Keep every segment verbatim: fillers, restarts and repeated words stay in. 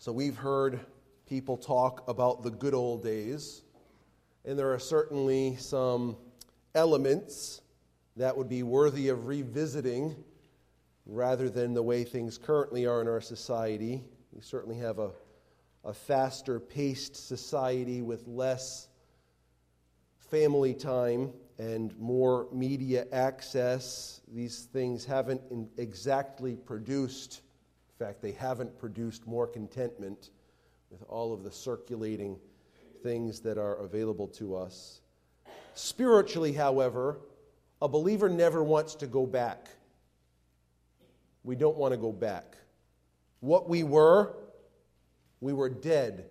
So we've heard people talk about the good old days, and there are certainly some elements that would be worthy of revisiting rather than the way things currently are in our society. We certainly have a, a faster-paced society with less family time and more media access. These things haven't in exactly produced, in fact, they haven't produced more contentment with all of the circulating things that are available to us. Spiritually, however, a believer never wants to go back. We don't want to go back. What we were, we were dead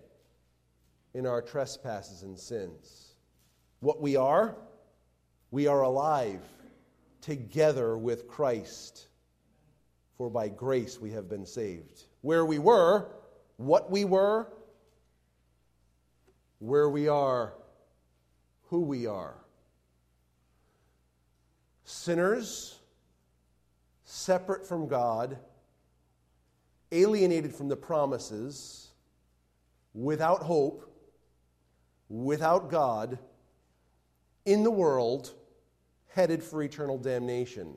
in our trespasses and sins. What we are, we are alive together with Christ, for by grace we have been saved. Where we were, what we were, where we are, who we are. Sinners, separate from God, alienated from the promises, without hope, without God, in the world, headed for eternal damnation.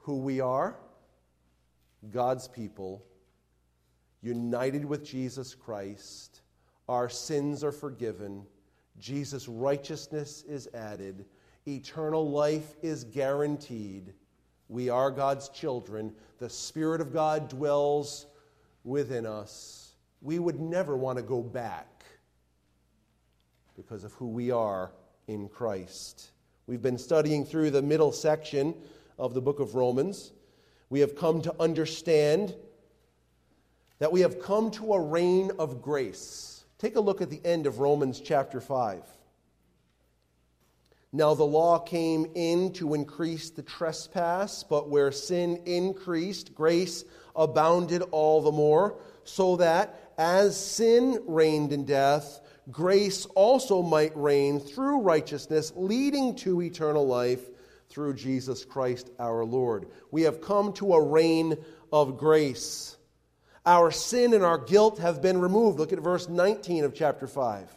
Who we are? God's people, united with Jesus Christ. Our sins are forgiven. Jesus' righteousness is added. Eternal life is guaranteed. We are God's children. The Spirit of God dwells within us. We would never want to go back because of who we are in Christ. We've been studying through the middle section of the book of Romans. We have come to understand that we have come to a reign of grace. Take a look at the end of Romans chapter five. Now the law came in to increase the trespass, but where sin increased, grace abounded all the more, so that as sin reigned in death, grace also might reign through righteousness, leading to eternal life through Jesus Christ our Lord. We have come to a reign of grace. Our sin and our guilt have been removed. Look at verse nineteen of chapter five.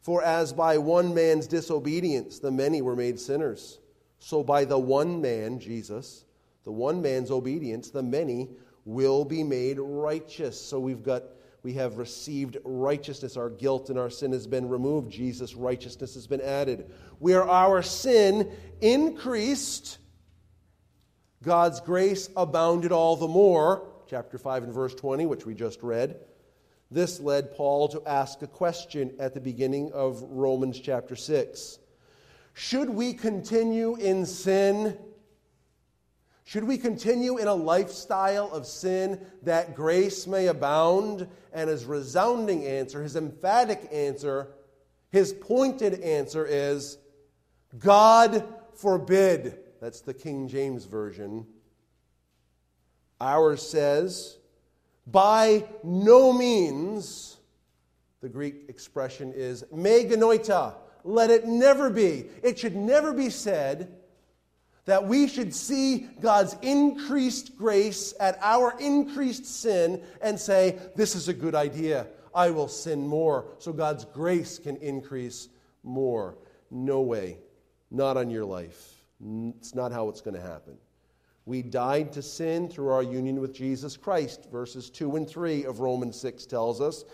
For as by one man's disobedience the many were made sinners, so by the one man, Jesus, the one man's obedience, the many will be made righteous. So we've got, we have received righteousness. Our guilt and our sin has been removed. Jesus' righteousness has been added. Where our sin increased, God's grace abounded all the more. Chapter five and verse twenty, which we just read. This led Paul to ask a question at the beginning of Romans chapter six. Should we continue in sin? Should we continue in a lifestyle of sin that grace may abound? And his resounding answer, his emphatic answer, his pointed answer is, God forbid. That's the King James Version. Ours says, by no means. The Greek expression is meganoita. Let it never be. It should never be said that we should see God's increased grace at our increased sin and say, this is a good idea. I will sin more so God's grace can increase more. No way. Not on your life. It's not how it's going to happen. We died to sin through our union with Jesus Christ. Verses two and three of Romans six tells us.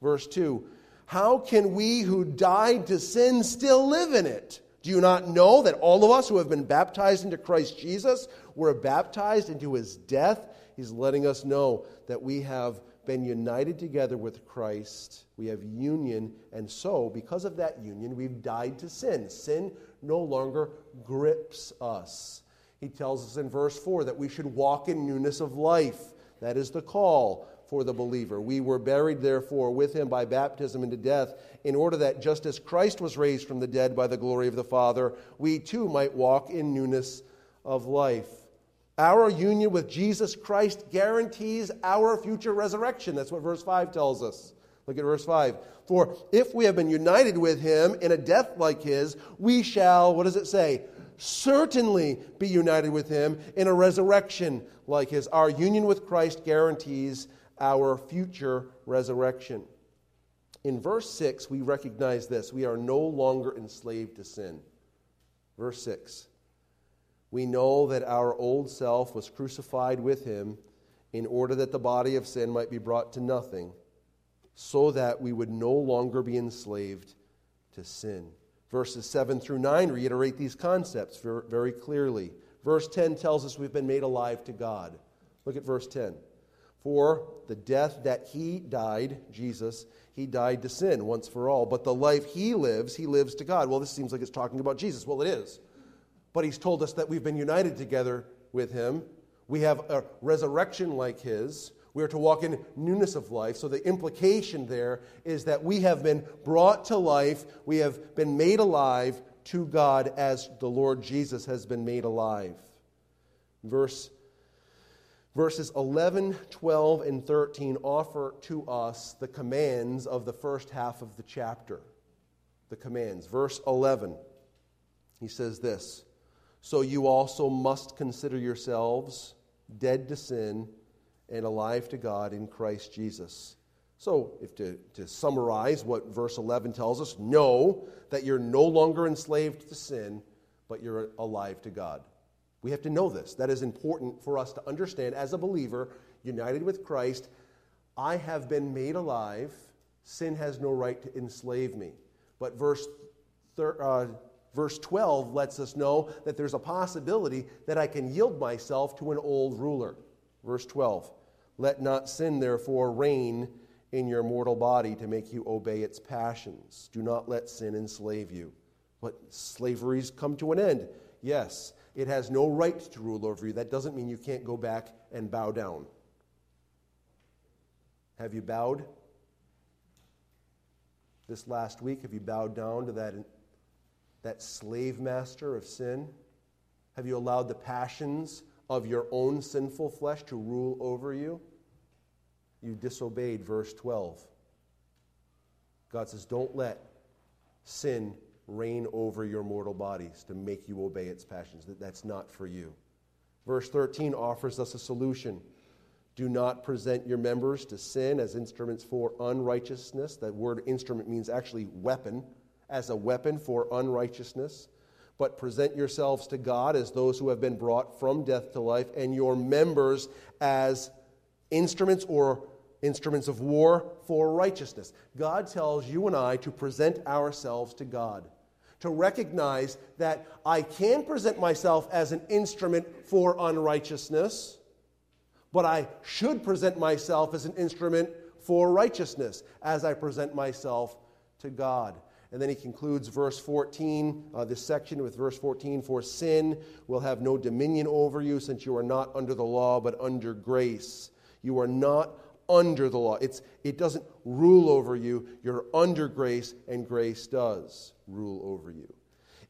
Verse two, how can we who died to sin still live in it? Do you not know that all of us who have been baptized into Christ Jesus were baptized into his death? He's letting us know that we have been united together with Christ. We have union, and so because of that union, we've died to sin. Sin no longer grips us. He tells us in verse four that we should walk in newness of life. That is the call for the believer. We were buried, therefore, with him by baptism into death, in order that just as Christ was raised from the dead by the glory of the Father, we too might walk in newness of life. Our union with Jesus Christ guarantees our future resurrection. That's what verse five tells us. Look at verse five. For if we have been united with him in a death like his, we shall, what does it say? certainly be united with him in a resurrection like his. Our union with Christ guarantees our future resurrection. In verse six, we recognize this. We are no longer enslaved to sin. Verse six. We know that our old self was crucified with him in order that the body of sin might be brought to nothing, so that we would no longer be enslaved to sin. Verses seven through nine reiterate these concepts very clearly. Verse ten tells us we've been made alive to God. Look at verse ten. For the death that he died, Jesus, he died to sin once for all. But the life he lives, he lives to God. Well, this seems like it's talking about Jesus. Well, it is. But he's told us that we've been united together with him. We have a resurrection like his. We are to walk in newness of life. So the implication there is that we have been brought to life. We have been made alive to God as the Lord Jesus has been made alive. Verse, verses eleven, twelve, and thirteen offer to us the commands of the first half of the chapter. The commands. Verse eleven, he says this, so you also must consider yourselves dead to sin and alive to God in Christ Jesus. So, if to, to summarize what verse eleven tells us, know that you're no longer enslaved to sin, but you're alive to God. We have to know this. That is important for us to understand. As a believer, united with Christ, I have been made alive. Sin has no right to enslave me. But verse thir- uh, verse twelve lets us know that there's a possibility that I can yield myself to an old ruler. Verse twelve. Let not sin, therefore, reign in your mortal body to make you obey its passions. Do not let sin enslave you. But slavery's come to an end. Yes, it has no right to rule over you. That doesn't mean you can't go back and bow down. Have you bowed? This last week, have you bowed down to that, that slave master of sin? Have you allowed the passions of your own sinful flesh to rule over you? You disobeyed verse twelve. God says, don't let sin reign over your mortal bodies to make you obey its passions. That's not for you. Verse thirteen offers us a solution. Do not present your members to sin as instruments for unrighteousness. That word instrument means actually weapon, as a weapon for unrighteousness. But present yourselves to God as those who have been brought from death to life, and your members as instruments or instruments of war for righteousness. God tells you and I to present ourselves to God, to recognize that I can present myself as an instrument for unrighteousness, but I should present myself as an instrument for righteousness as I present myself to God. And then he concludes verse fourteen, uh, this section with verse fourteen, for sin will have no dominion over you since you are not under the law but under grace. You are not under the law. It's, it doesn't rule over you. You're under grace, and grace does rule over you.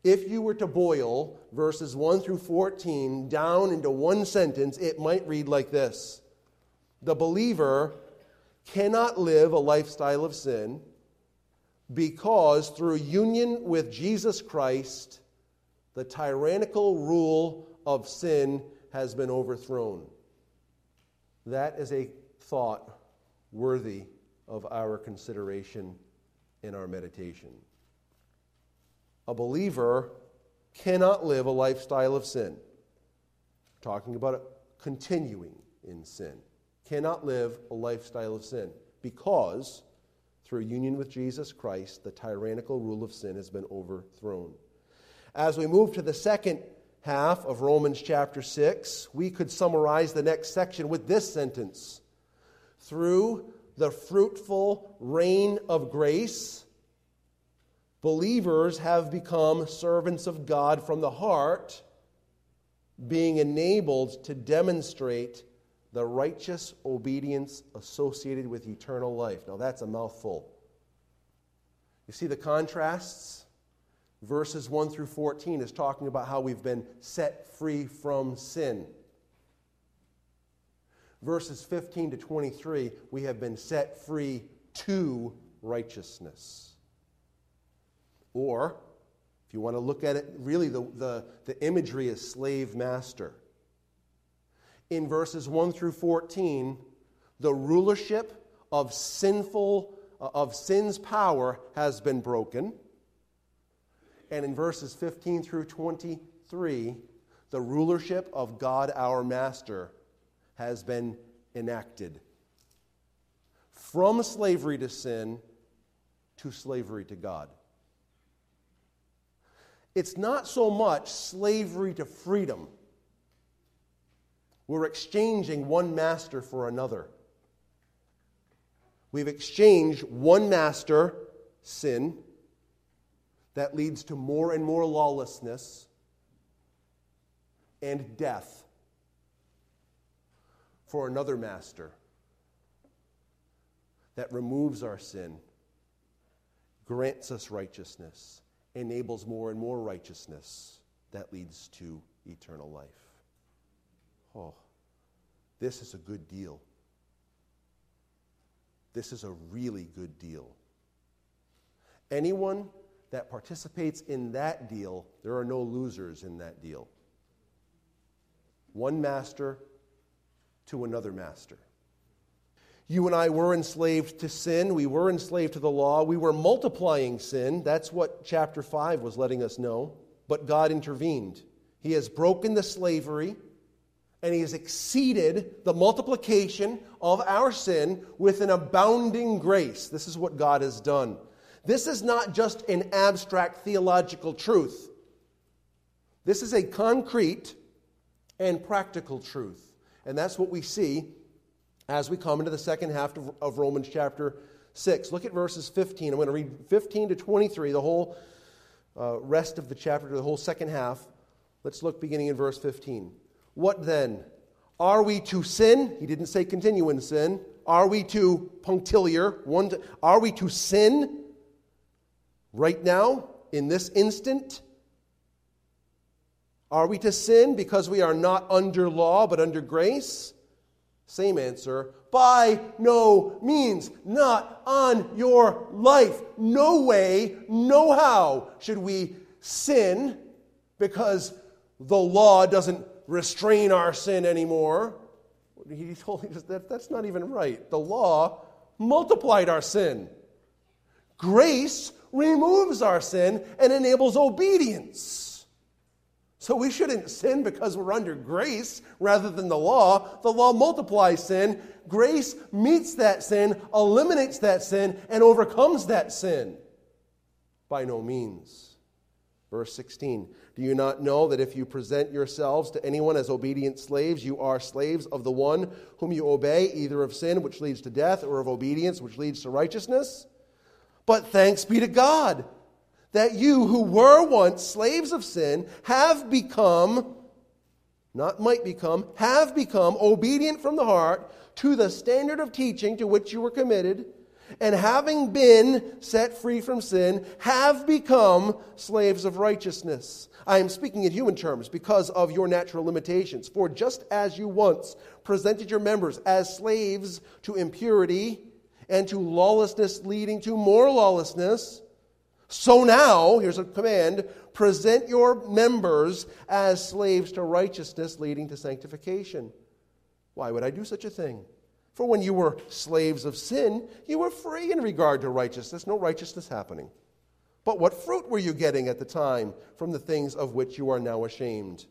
If you were to boil verses one through fourteen down into one sentence, it might read like this. The believer cannot live a lifestyle of sin, because through union with Jesus Christ, the tyrannical rule of sin has been overthrown. That is a thought worthy of our consideration in our meditation. A believer cannot live a lifestyle of sin. We're talking about continuing in sin. Cannot live a lifestyle of sin because through union with Jesus Christ, the tyrannical rule of sin has been overthrown. As we move to the second half of Romans chapter six, we could summarize the next section with this sentence. Through the fruitful reign of grace, believers have become servants of God from the heart, being enabled to demonstrate the righteous obedience associated with eternal life. Now that's a mouthful. You see the contrasts? Verses one through fourteen is talking about how we've been set free from sin. Verses fifteen to twenty-three, we have been set free to righteousness. Or, if If you want to look at it, really the, the, the imagery is slave master. In verses one through fourteen, the rulership of sinful, of sin's power has been broken. And in verses fifteen through twenty-three, the rulership of God our Master has been enacted. From slavery to sin to slavery to God. It's not so much slavery to freedom. We're exchanging one master for another. We've exchanged one master, sin, that leads to more and more lawlessness and death, for another master that removes our sin, grants us righteousness, enables more and more righteousness that leads to eternal life. Oh, this is a good deal. This is a really good deal. Anyone that participates in that deal, there are no losers in that deal. One master to another master. You and I were enslaved to sin. We were enslaved to the law. We were multiplying sin. That's what chapter five was letting us know. But God intervened. He has broken the slavery, and He has exceeded the multiplication of our sin with an abounding grace. This is what God has done. This is not just an abstract theological truth. This is a concrete and practical truth. And that's what we see as we come into the second half of Romans chapter six. Look at verses fifteen. I'm going to read fifteen to twenty-three, the whole uh, rest of the chapter, the whole second half. Let's look beginning in verse fifteen. What then? Are we to sin? He didn't say continue in sin. Are we to punctiliar? One to, are we to sin right now, in this instant? Are we to sin because we are not under law but under grace? Same answer. By no means, not on your life. No way, no how should we sin because the law doesn't restrain our sin anymore. He told us that that's not even right. The law multiplied our sin. Grace removes our sin and enables obedience. So we shouldn't sin because we're under grace rather than the law. The law multiplies sin. Grace meets that sin, eliminates that sin, and overcomes that sin. By no means. Verse sixteen, do you not know that if you present yourselves to anyone as obedient slaves, you are slaves of the one whom you obey, either of sin, which leads to death, or of obedience, which leads to righteousness? But thanks be to God that you who were once slaves of sin have become, not might become, have become obedient from the heart to the standard of teaching to which you were committed, and having been set free from sin, have become slaves of righteousness. I am speaking in human terms because of your natural limitations. For just as you once presented your members as slaves to impurity and to lawlessness leading to more lawlessness, so now, here's a command, present your members as slaves to righteousness leading to sanctification. Why would I do such a thing? For when you were slaves of sin, you were free in regard to righteousness. No righteousness happening. But what fruit were you getting at the time from the things of which you are now ashamed?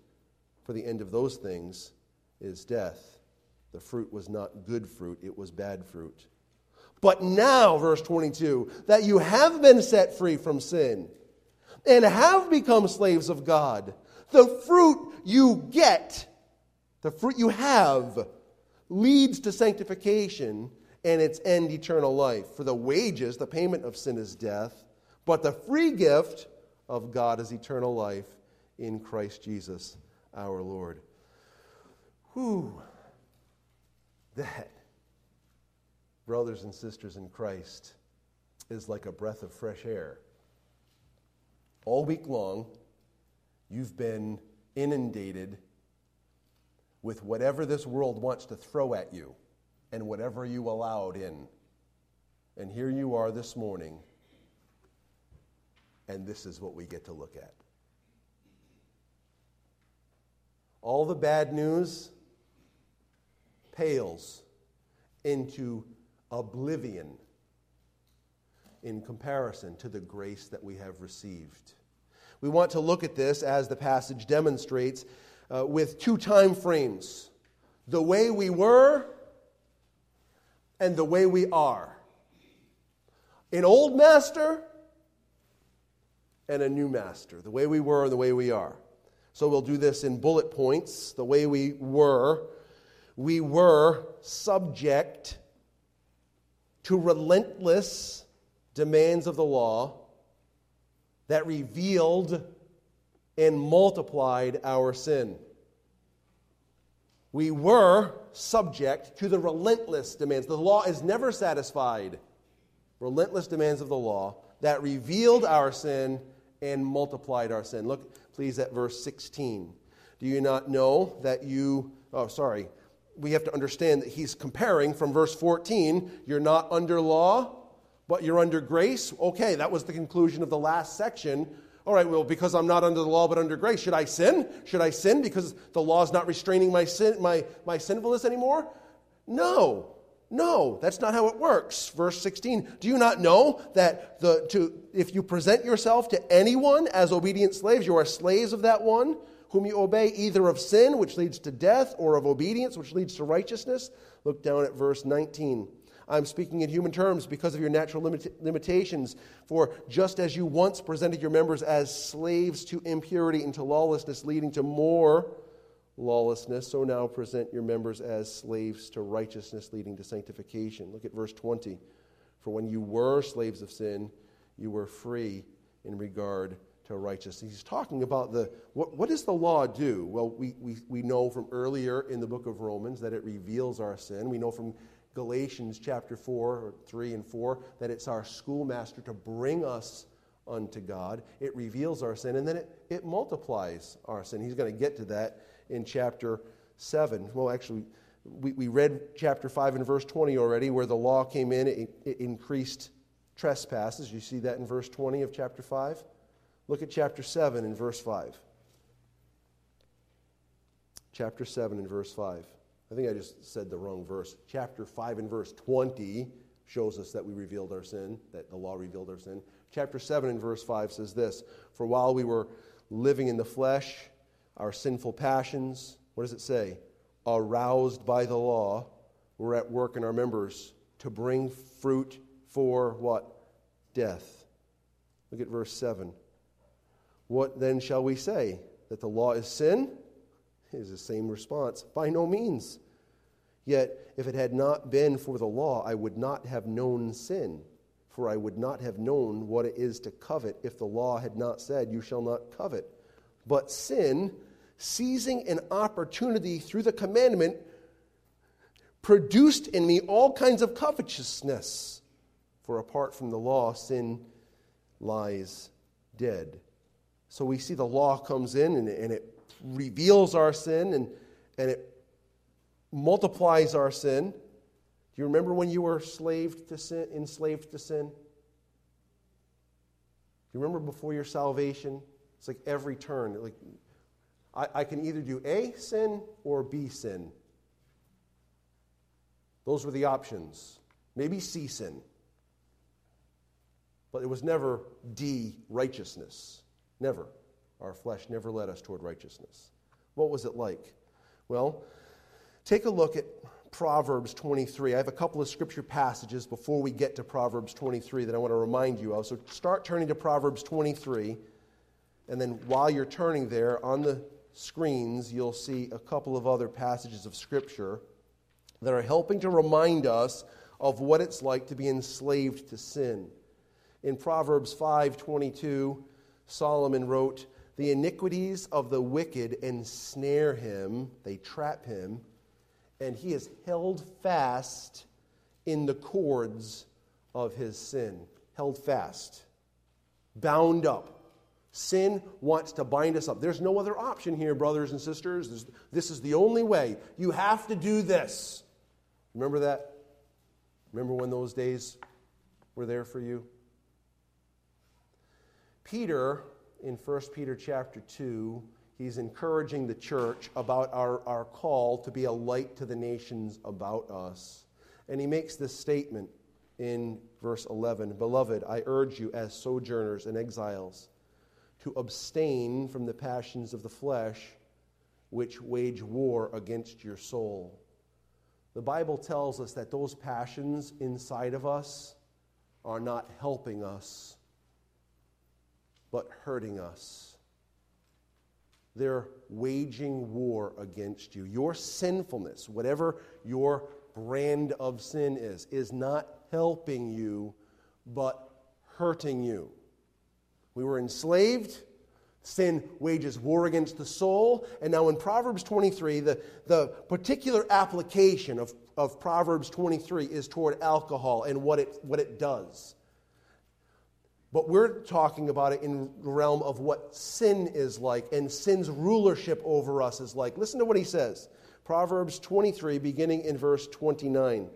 For the end of those things is death. The fruit was not good fruit, it was bad fruit. But now, verse twenty-two, that you have been set free from sin and have become slaves of God, the fruit you get, the fruit you have, leads to sanctification and its end eternal life. For the wages, the payment of sin is death, but the free gift of God is eternal life in Christ Jesus our Lord. Whew. That, brothers and sisters in Christ, is like a breath of fresh air. All week long, you've been inundated with whatever this world wants to throw at you and whatever you allowed in. And here you are this morning, and this is what we get to look at. All the bad news pales into oblivion in comparison to the grace that we have received. We want to look at this, as the passage demonstrates, uh, with two time frames: the way we were and the way we are. An old master and a new master. The way we were and the way we are. So we'll do this in bullet points. The way we were, we were subject to relentless demands of the law that revealed and multiplied our sin. We were subject to the relentless demands. The law is never satisfied. Relentless demands of the law that revealed our sin and multiplied our sin. Look, please, at verse sixteen. Do you not know that you... Oh, sorry. We have to understand that he's comparing from verse fourteen. You're not under law, but you're under grace. Okay, that was the conclusion of the last section. All right, well, because I'm not under the law but under grace, should I sin? Should I sin because the law is not restraining my sin, my, my sinfulness anymore? No. No, that's not how it works. Verse sixteen, do you not know that the to if you present yourself to anyone as obedient slaves, you are slaves of that one whom you obey, either of sin, which leads to death, or of obedience, which leads to righteousness? Look down at verse nineteen. I'm speaking in human terms because of your natural limit- limitations. For just as you once presented your members as slaves to impurity and to lawlessness, leading to more lawlessness, so now present your members as slaves to righteousness, leading to sanctification. Look at verse twenty. For when you were slaves of sin, you were free in regard to righteousness. He's talking about the what, what does the law do? Well, we, we, we know from earlier in the book of Romans that it reveals our sin. We know from Galatians chapter four, or three and four, that it's our schoolmaster to bring us unto God. It reveals our sin, and then it, it multiplies our sin. He's going to get to that in chapter seven. Well, actually, we, we read chapter five and verse twenty already, where the law came in, it, it increased trespasses. You see that in verse twenty of chapter five? Look at chapter seven and verse five. Chapter seven and verse five. I think I just said the wrong verse. Chapter five and verse twenty shows us that we revealed our sin, that the law revealed our sin. Chapter seven and verse five says this: for while we were living in the flesh, our sinful passions, what does it say? Aroused by the law, were at work in our members to bring fruit for what? Death. Look at verse seven. What then shall we say? That the law is sin? It is the same response. By no means. Yet, if it had not been for the law, I would not have known sin. For I would not have known what it is to covet if the law had not said, you shall not covet. But sin, seizing an opportunity through the commandment, produced in me all kinds of covetousness. For apart from the law, sin lies dead. So we see the law comes in and, and it reveals our sin and, and it multiplies our sin. Do you remember when you were enslaved to sin? Enslaved to sin? Do you remember before your salvation? It's like every turn. Like, I, I can either do A, sin, or B, sin. Those were the options. Maybe C, sin. But it was never D, righteousness. Never. Our flesh never led us toward righteousness. What was it like? Well, take a look at Proverbs twenty-three. I have a couple of scripture passages before we get to Proverbs twenty-three that I want to remind you of. So start turning to Proverbs twenty-three. And then while you're turning there, on the screens, you'll see a couple of other passages of Scripture that are helping to remind us of what it's like to be enslaved to sin. In Proverbs five twenty-two, Solomon wrote, the iniquities of the wicked ensnare him, they trap him, and he is held fast in the cords of his sin. Held fast. Bound up. Sin wants to bind us up. There's no other option here, brothers and sisters. This, this is the only way. You have to do this. Remember that? Remember when those days were there for you? Peter, in First Peter chapter two, he's encouraging the church about our, our call to be a light to the nations about us. And he makes this statement in verse eleven, "Beloved, I urge you as sojourners and exiles to abstain from the passions of the flesh, which wage war against your soul." The Bible tells us that those passions inside of us are not helping us, but hurting us. They're waging war against you. Your sinfulness, whatever your brand of sin is, is not helping you, but hurting you. We were enslaved. Sin wages war against the soul. And now in Proverbs twenty-three, the, the particular application of, of Proverbs twenty-three is toward alcohol and what it, what it does. But we're talking about it in the realm of what sin is like and sin's rulership over us is like. Listen to what he says. Proverbs twenty-three, beginning in verse twenty-nine.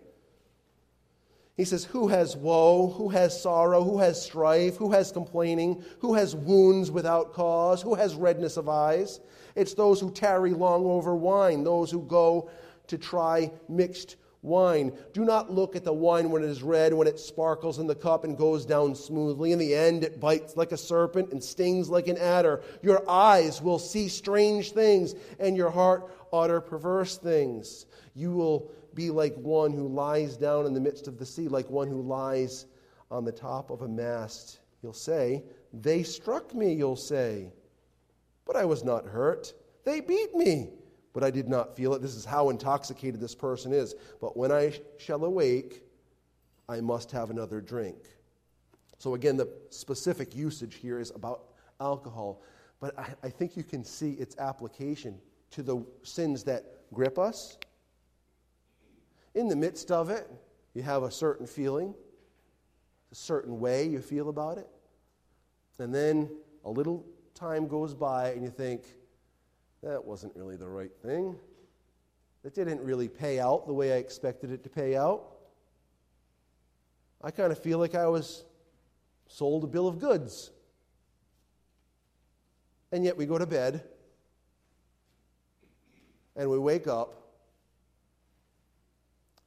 He says, "Who has woe? Who has sorrow? Who has strife? Who has complaining? Who has wounds without cause? Who has redness of eyes? It's those who tarry long over wine, those who go to try mixed wine. Do not look at the wine when it is red, when it sparkles in the cup and goes down smoothly. In the end, it bites like a serpent and stings like an adder. Your eyes will see strange things, and your heart utter perverse things. You will be like one who lies down in the midst of the sea, like one who lies on the top of a mast. You'll say, 'They struck me,' you'll say, 'but I was not hurt. They beat me, but I did not feel it.'" This is how intoxicated this person is. "But when I sh- shall awake, I must have another drink." So again, the specific usage here is about alcohol, but I, I think you can see its application to the sins that grip us. In the midst of it, you have a certain feeling, a certain way you feel about it. And then a little time goes by and you think, that wasn't really the right thing. That didn't really pay out the way I expected it to pay out. I kind of feel like I was sold a bill of goods. And yet we go to bed and we wake up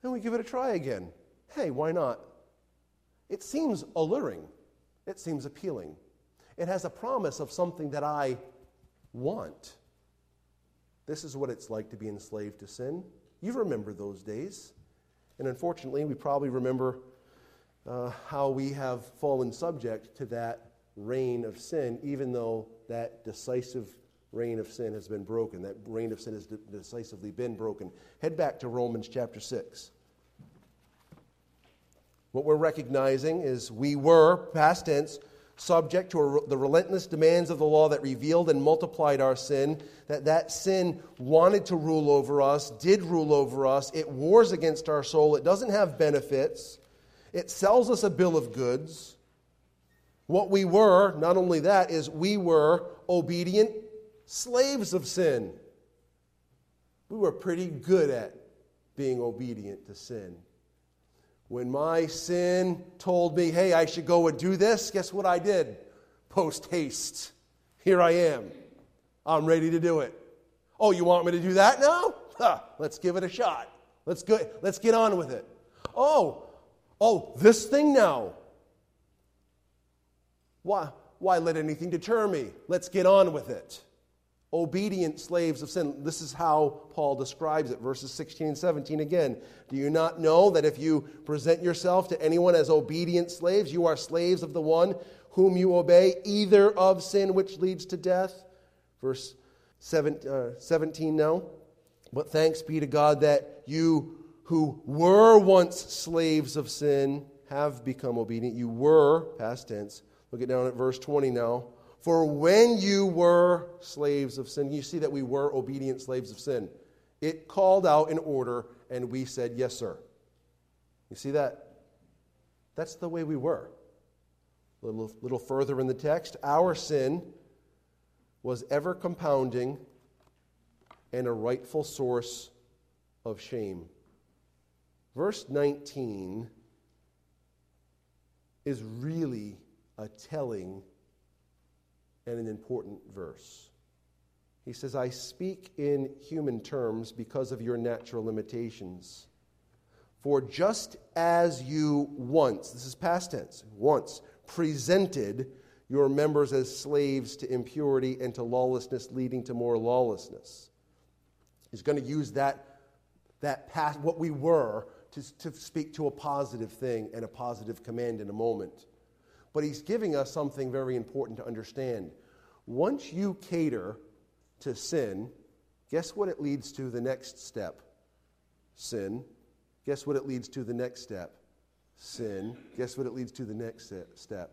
and we give it a try again. Hey, why not? It seems alluring. It seems appealing. It has a promise of something that I want. This is what it's like to be enslaved to sin. You remember those days. And unfortunately, we probably remember uh, how we have fallen subject to that reign of sin, even though that decisive reign of sin has been broken. That reign of sin has decisively been broken. Head back to Romans chapter six. What we're recognizing is we were, past tense, subject to the relentless demands of the law that revealed and multiplied our sin, that that sin wanted to rule over us, did rule over us. It wars against our soul. It doesn't have benefits. It sells us a bill of goods. What we were, not only that, is we were obedient slaves of sin. We were pretty good at being obedient to sin. When my sin told me, hey, I should go and do this, guess what I did? Post haste. Here I am. I'm ready to do it. Oh, you want me to do that now? Huh, let's give it a shot. Let's go, let's get on with it. Oh, oh, this thing now. Why, why let anything deter me? Let's get on with it. Obedient slaves of sin. This is how Paul describes it. Verses sixteen and seventeen again. "Do you not know that if you present yourself to anyone as obedient slaves, you are slaves of the one whom you obey, either of sin which leads to death?" Verse seventeen now. "But thanks be to God that you who were once slaves of sin have become obedient." You were, past tense. Look down at verse twenty now. "For when you were slaves of sin," you see that we were obedient slaves of sin. It called out in order, and we said, yes, sir. You see that? That's the way we were. A little, little further in the text, "Our sin was ever compounding and a rightful source of shame." Verse nineteen is really a telling and an important verse. He says, I speak in human terms because of your natural limitations. For just as you once, this is past tense, once presented your members as slaves to impurity and to lawlessness, leading to more lawlessness. He's going to use that that past, what we were, to, to speak to a positive thing and a positive command in a moment. But he's giving us something very important to understand. Once you cater to sin, guess what it leads to the next step? Sin. Guess what it leads to the next step? Sin. Guess what it leads to the next step?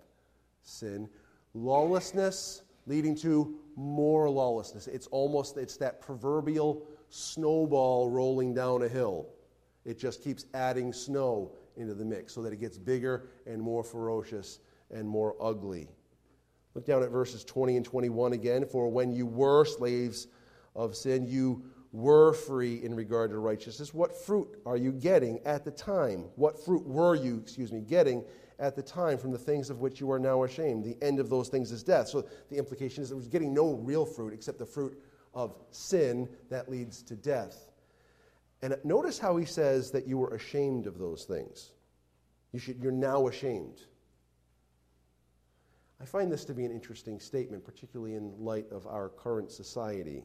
Sin. Lawlessness leading to more lawlessness. It's almost, it's that proverbial snowball rolling down a hill. It just keeps adding snow into the mix so that it gets bigger and more ferocious and more ugly. Look down at verses twenty and twenty-one again. For when you were slaves of sin, you were free in regard to righteousness. What fruit are you getting at the time? What fruit were you, excuse me, getting at the time from the things of which you are now ashamed? The end of those things is death. So the implication is it was getting no real fruit except the fruit of sin that leads to death. And notice how he says that you were ashamed of those things. You should, you're now ashamed. I find this to be an interesting statement, particularly in light of our current society.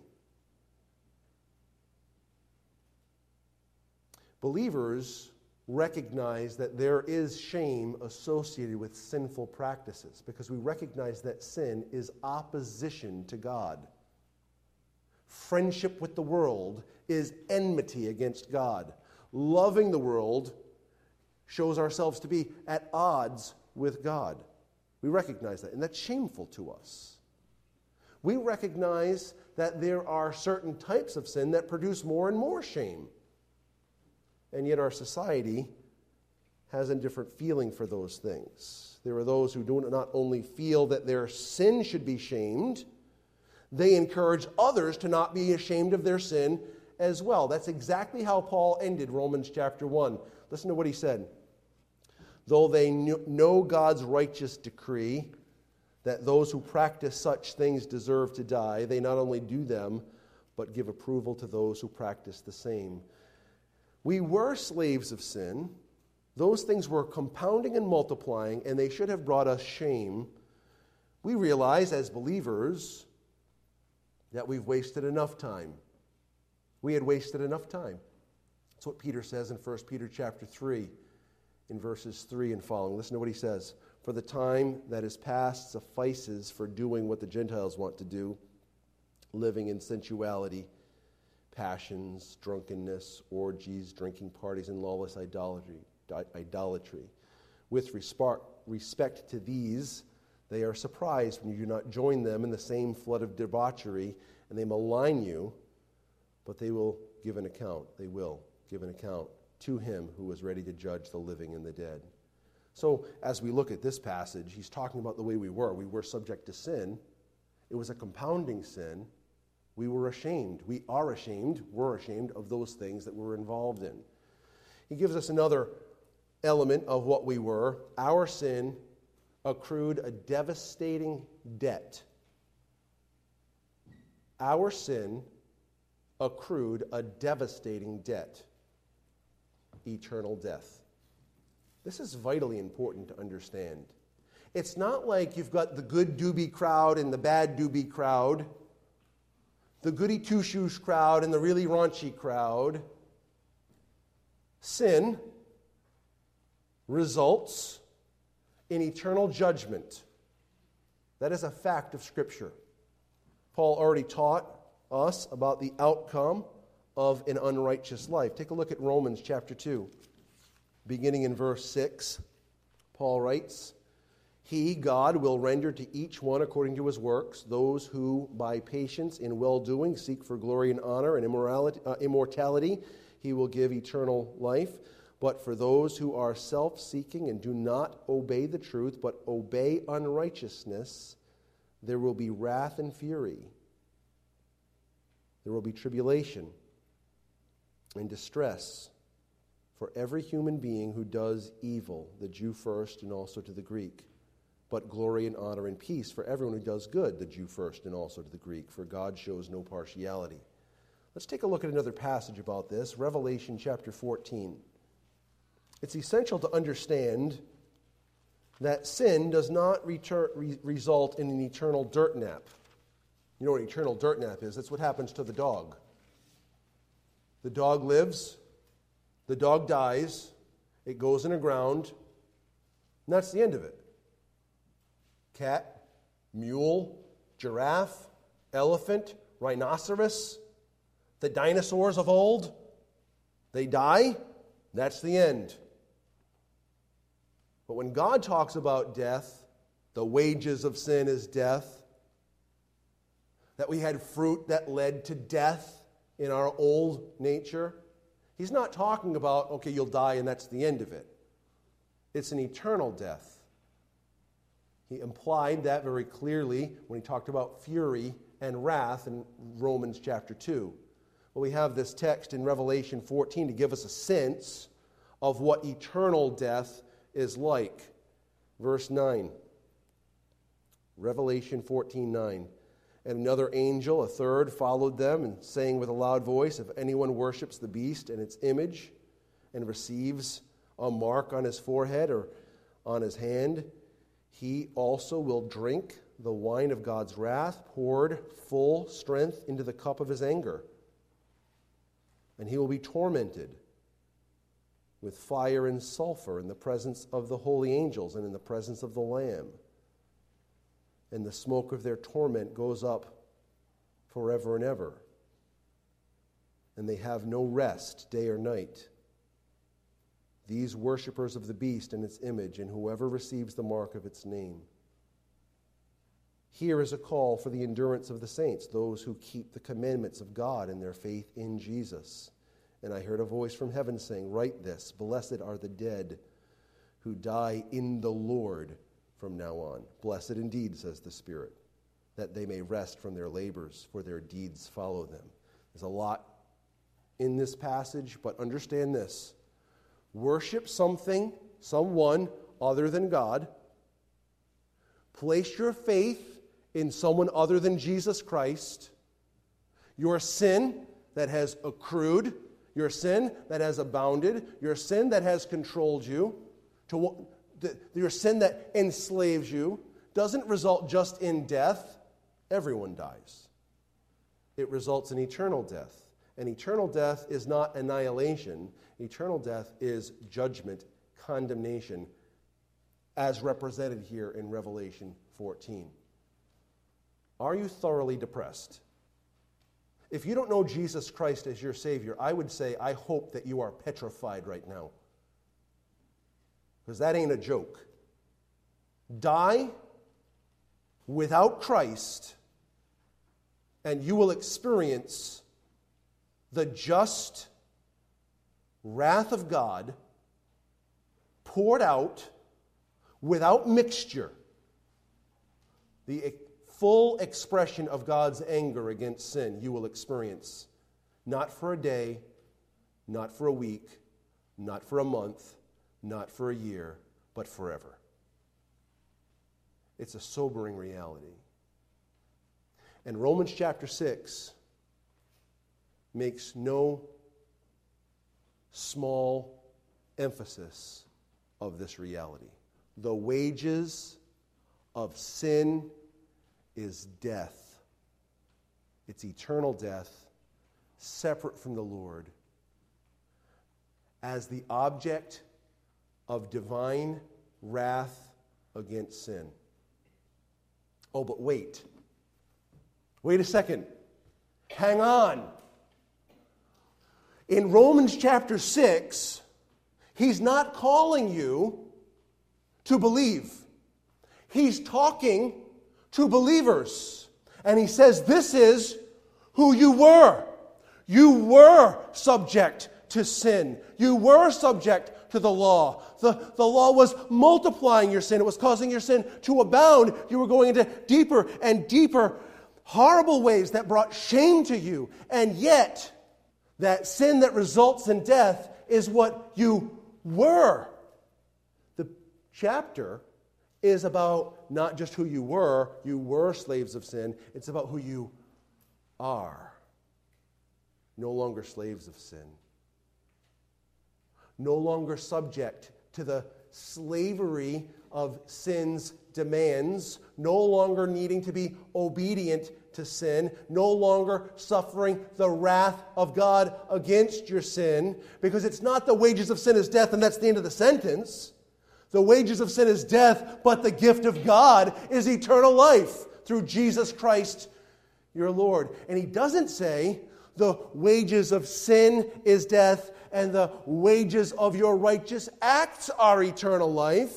Believers recognize that there is shame associated with sinful practices because we recognize that sin is opposition to God. Friendship with the world is enmity against God. Loving the world shows ourselves to be at odds with God. We recognize that, and that's shameful to us. We recognize that there are certain types of sin that produce more and more shame. And yet our society has a different feeling for those things. There are those who do not only feel that their sin should be shamed, they encourage others to not be ashamed of their sin as well. That's exactly how Paul ended Romans chapter one. Listen to what he said. Though they know God's righteous decree that those who practice such things deserve to die, they not only do them, but give approval to those who practice the same. We were slaves of sin. Those things were compounding and multiplying, and they should have brought us shame. We realize as believers that we've wasted enough time. We had wasted enough time. That's what Peter says in First Peter chapter three, in verses three and following. Listen to what he says. For the time that is past suffices for doing what the Gentiles want to do, living in sensuality, passions, drunkenness, orgies, drinking parties, and lawless idolatry. idolatry. With respect to these, they are surprised when you do not join them in the same flood of debauchery, and they malign you, but they will give an account. They will give an account to him who is ready to judge the living and the dead. So as we look at this passage, he's talking about the way we were. We were subject to sin. It was a compounding sin. We were ashamed. We are ashamed, were ashamed of those things that we're involved in. He gives us another element of what we were. Our sin accrued a devastating debt. Our sin accrued a devastating debt. Eternal death. This is vitally important to understand. It's not like you've got the good doobie crowd and the bad doobie crowd, the goody two-shoes crowd and the really raunchy crowd. Sin results in eternal judgment. That is a fact of Scripture. Paul already taught us about the outcome of an unrighteous life. Take a look at Romans chapter two, beginning in verse six. Paul writes, He, God, will render to each one according to his works, those who by patience in well-doing seek for glory and honor and uh, immortality, he will give eternal life. But for those who are self-seeking and do not obey the truth, but obey unrighteousness, there will be wrath and fury. There will be tribulation and distress for every human being who does evil, the Jew first and also to the Greek. but glory and honor and peace for everyone who does good, the Jew first and also to the Greek, for God shows no partiality. Let's take a look at another passage about this, Revelation chapter fourteen. It's essential to understand that sin does not retur- re- result in an eternal dirt nap. You know what an eternal dirt nap is? That's what happens to the dog. The dog lives, the dog dies, it goes in the ground, and that's the end of it. Cat, mule, giraffe, elephant, rhinoceros, the dinosaurs of old, they die, that's the end. But when God talks about death, the wages of sin is death, that we had fruit that led to death in our old nature, he's not talking about, okay, you'll die and that's the end of it. It's an eternal death. He implied that very clearly when he talked about fury and wrath in Romans chapter two. Well, we have this text in Revelation fourteen to give us a sense of what eternal death is like. Verse nine, Revelation fourteen nine. And another angel, a third, followed them, and saying with a loud voice, if anyone worships the beast and its image and receives a mark on his forehead or on his hand, he also will drink the wine of God's wrath, poured full strength into the cup of his anger. And he will be tormented with fire and sulfur in the presence of the holy angels and in the presence of the Lamb. And the smoke of their torment goes up forever and ever. And they have no rest day or night. These worshipers of the beast and its image, and whoever receives the mark of its name. Here is a call for the endurance of the saints, those who keep the commandments of God and their faith in Jesus. And I heard a voice from heaven saying, write this, blessed are the dead who die in the Lord from now on. Blessed indeed, says the Spirit, that they may rest from their labors, for their deeds follow them. There's a lot in this passage, but understand this. Worship something, someone other than God. Place your faith in someone other than Jesus Christ. Your sin that has accrued, your sin that has abounded, your sin that has controlled you, to, the, your sin that enslaves you, doesn't result just in death. Everyone dies. It results in eternal death. And eternal death is not annihilation. Eternal death is judgment, condemnation, as represented here in Revelation fourteen. Are you thoroughly depressed? If you don't know Jesus Christ as your Savior, I would say I hope that you are petrified right now. Because that ain't a joke. Die without Christ, and you will experience the just wrath of God poured out without mixture, the full expression of God's anger against sin you will experience, not for a day, not for a week, not for a month, not for a year, but forever. It's a sobering reality. And Romans chapter six makes no small emphasis of this reality. The wages of sin is death. It's eternal death, separate from the Lord, as the object of divine wrath against sin. Oh, but wait. Wait a second. Hang on. In Romans chapter six, he's not calling you to believe. He's talking to believers. And he says, this is who you were. You were subject to sin. You were subject to the law. The, the law was multiplying your sin. It was causing your sin to abound. You were going into deeper and deeper, horrible ways that brought shame to you. And yet, that sin that results in death is what you were. The chapter is about not just who you were, you were slaves of sin, it's about who you are. No longer slaves of sin. No longer subject to the slavery of sin's demands, no longer needing to be obedient to sin, no longer suffering the wrath of God against your sin, because it's not the wages of sin is death, and that's the end of the sentence. The wages of sin is death, but the gift of God is eternal life through Jesus Christ your Lord. And he doesn't say the wages of sin is death and the wages of your righteous acts are eternal life.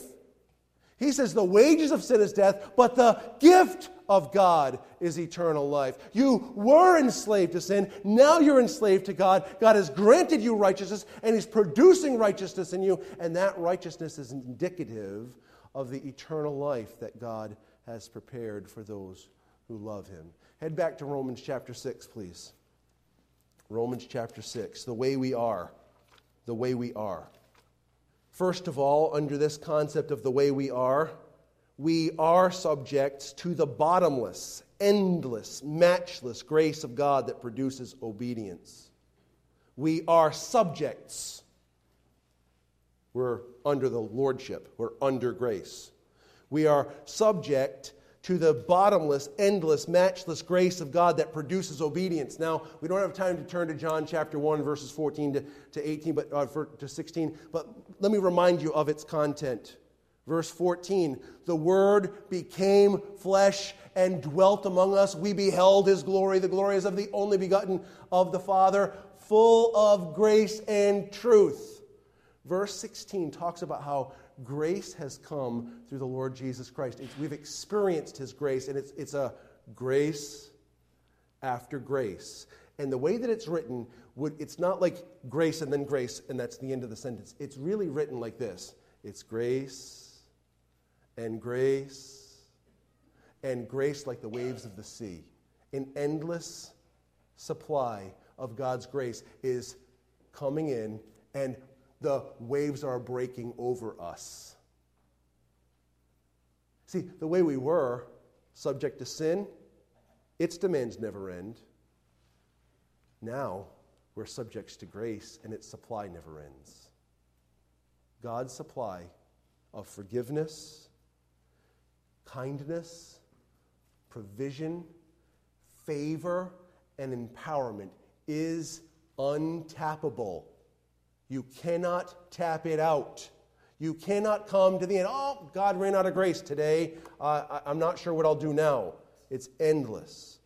He says the wages of sin is death, but the gift of God is eternal life. You were enslaved to sin. Now you're enslaved to God. God has granted you righteousness, and he's producing righteousness in you, and that righteousness is indicative of the eternal life that God has prepared for those who love him. Head back to Romans chapter six, please. Romans chapter six, the way we are. The way we are. First of all, under this concept of the way we are, we are subject to the bottomless, endless, matchless grace of God that produces obedience. We are subjects. We're under the lordship. We're under grace. We are subject to the bottomless, endless, matchless grace of God that produces obedience. Now, we don't have time to turn to John chapter one, verses fourteen to, to eighteen, but uh, for, to sixteen. But let me remind you of its content. Verse fourteen, the Word became flesh and dwelt among us. We beheld his glory. The glory is of the only begotten of the Father, full of grace and truth. Verse sixteen talks about how grace has come through the Lord Jesus Christ. It's, we've experienced his grace, and it's, it's a grace after grace. And the way that it's written, would, it's not like grace and then grace, and that's the end of the sentence. It's really written like this. It's grace and grace and grace like the waves of the sea. An endless supply of God's grace is coming in, and the waves are breaking over us. See, the way we were, subject to sin, its demands never end. Now, we're subjects to grace, and its supply never ends. God's supply of forgiveness, kindness, provision, favor, and empowerment is untappable. You cannot tap it out. You cannot come to the end. Oh, God ran out of grace today. Uh, I'm not sure what I'll do now. It's endless.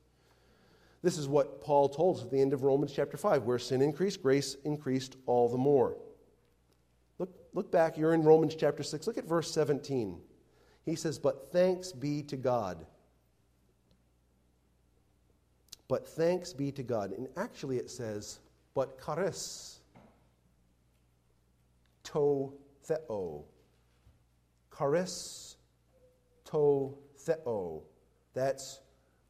This is what Paul told us at the end of Romans chapter five, where sin increased, grace increased all the more. Look, look back. You're in Romans chapter six. Look at verse seventeen. He says, But thanks be to God. But thanks be to God. And actually it says, But charis. To theo. Charis to theo. That's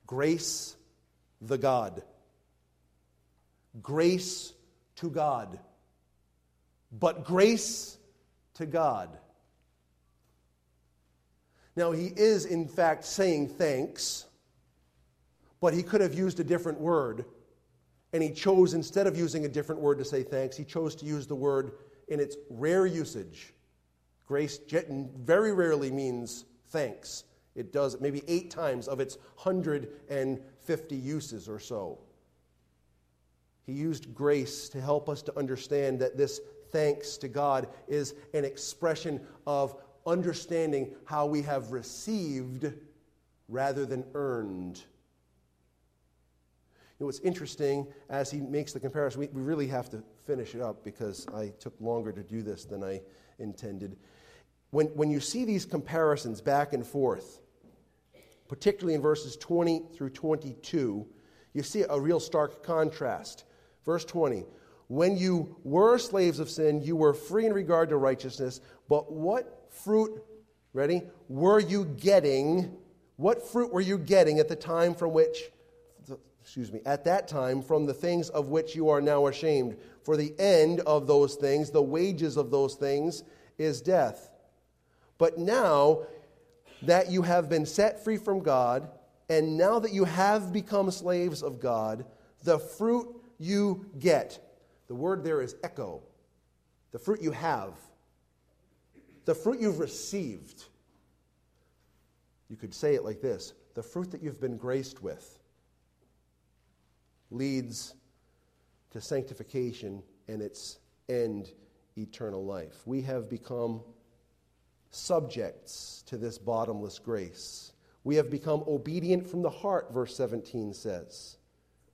grace the God. Grace to God. But grace to God. Now he is in fact saying thanks, but he could have used a different word. And he chose, instead of using a different word to say thanks, he chose to use the word in its rare usage. Grace very rarely means thanks. It does maybe eight times of its one hundred fifty uses or so. He used grace to help us to understand that this thanks to God is an expression of understanding how we have received rather than earned. You know, it's interesting, as he makes the comparison, we, we really have to finish it up because I took longer to do this than I intended. When, when you see these comparisons back and forth, particularly in verses twenty through twenty-two, you see a real stark contrast. Verse twenty, when you were slaves of sin, you were free in regard to righteousness, but what fruit, ready, were you getting, what fruit were you getting at the time from which... Excuse me, at that time, from the things of which you are now ashamed. For the end of those things, the wages of those things, is death. But now, that you have been set free from God, and now that you have become slaves of God, the fruit you get. The word there is echo. The fruit you have. The fruit you've received. You could say it like this. The fruit that you've been graced with leads to sanctification and its end, eternal life. We have become subjects to this bottomless grace. We have become obedient from the heart, verse seventeen says.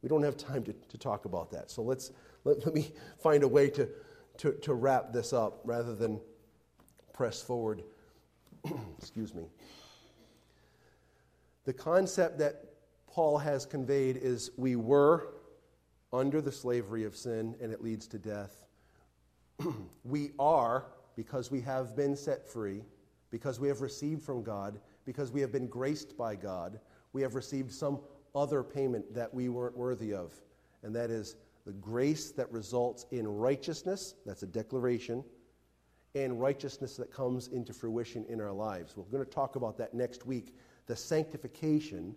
We don't have time to, to talk about that. So let's let, let me find a way to, to, to wrap this up rather than press forward. Excuse me. The concept that Paul has conveyed is we were under the slavery of sin, and it leads to death. We are, because we have been set free, because we have received from God, because we have been graced by God, we have received some other payment that we weren't worthy of, and that is the grace that results in righteousness, that's a declaration, and righteousness that comes into fruition in our lives. We're going to talk about that next week, the sanctification,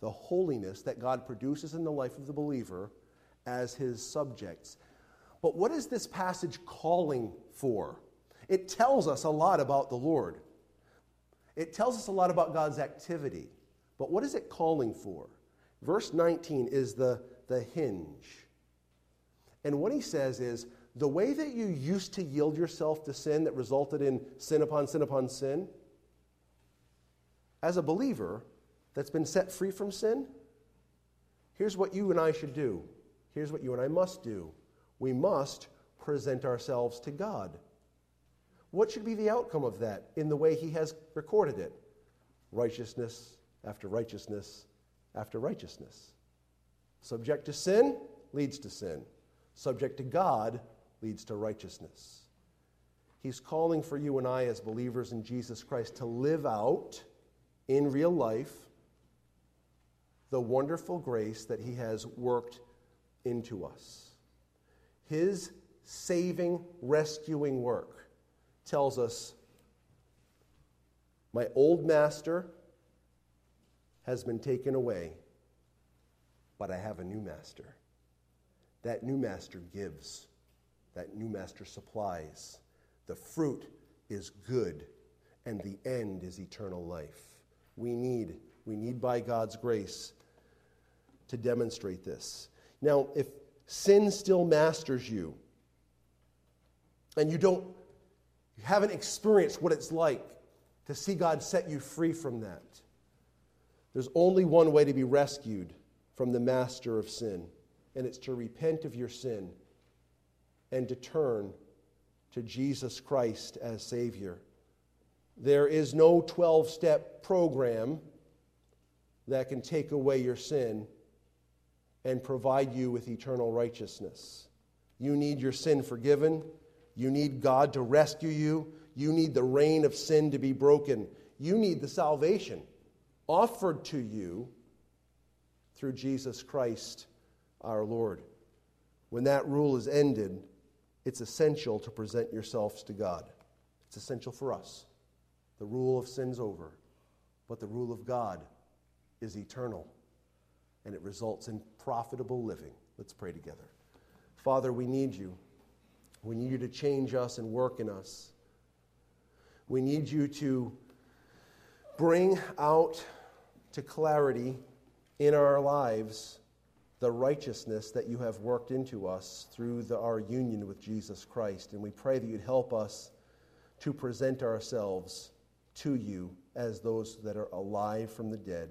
the holiness that God produces in the life of the believer as his subjects. But what is this passage calling for? It tells us a lot about the Lord. It tells us a lot about God's activity. But what is it calling for? Verse nineteen is the, the hinge. And what he says is, the way that you used to yield yourself to sin that resulted in sin upon sin upon sin, as a believer that's been set free from sin, here's what you and I should do. Here's what you and I must do. We must present ourselves to God. What should be the outcome of that in the way he has recorded it? Righteousness after righteousness after righteousness. Subject to sin leads to sin. Subject to God leads to righteousness. He's calling for you and I as believers in Jesus Christ to live out in real life the wonderful grace that he has worked into us. His saving, rescuing work tells us, my old master has been taken away, but I have a new master. That new master gives. That new master supplies. The fruit is good, and the end is eternal life. We need, we need by God's grace to demonstrate this. Now, if sin still masters you, and you don't, you haven't experienced what it's like to see God set you free from that. There's only one way to be rescued from the master of sin, and it's to repent of your sin and to turn to Jesus Christ as Savior. There is no twelve-step program that can take away your sin and provide you with eternal righteousness. You need your sin forgiven. You need God to rescue you. You need the reign of sin to be broken. You need the salvation offered to you through Jesus Christ our Lord. When that rule is ended, it's essential to present yourselves to God. It's essential for us. The rule of sin's over, but the rule of God is eternal. And it results in profitable living. Let's pray together. Father, we need you. We need you to change us and work in us. We need you to bring out to clarity in our lives the righteousness that you have worked into us through the, our union with Jesus Christ. And we pray that you'd help us to present ourselves to you as those that are alive from the dead.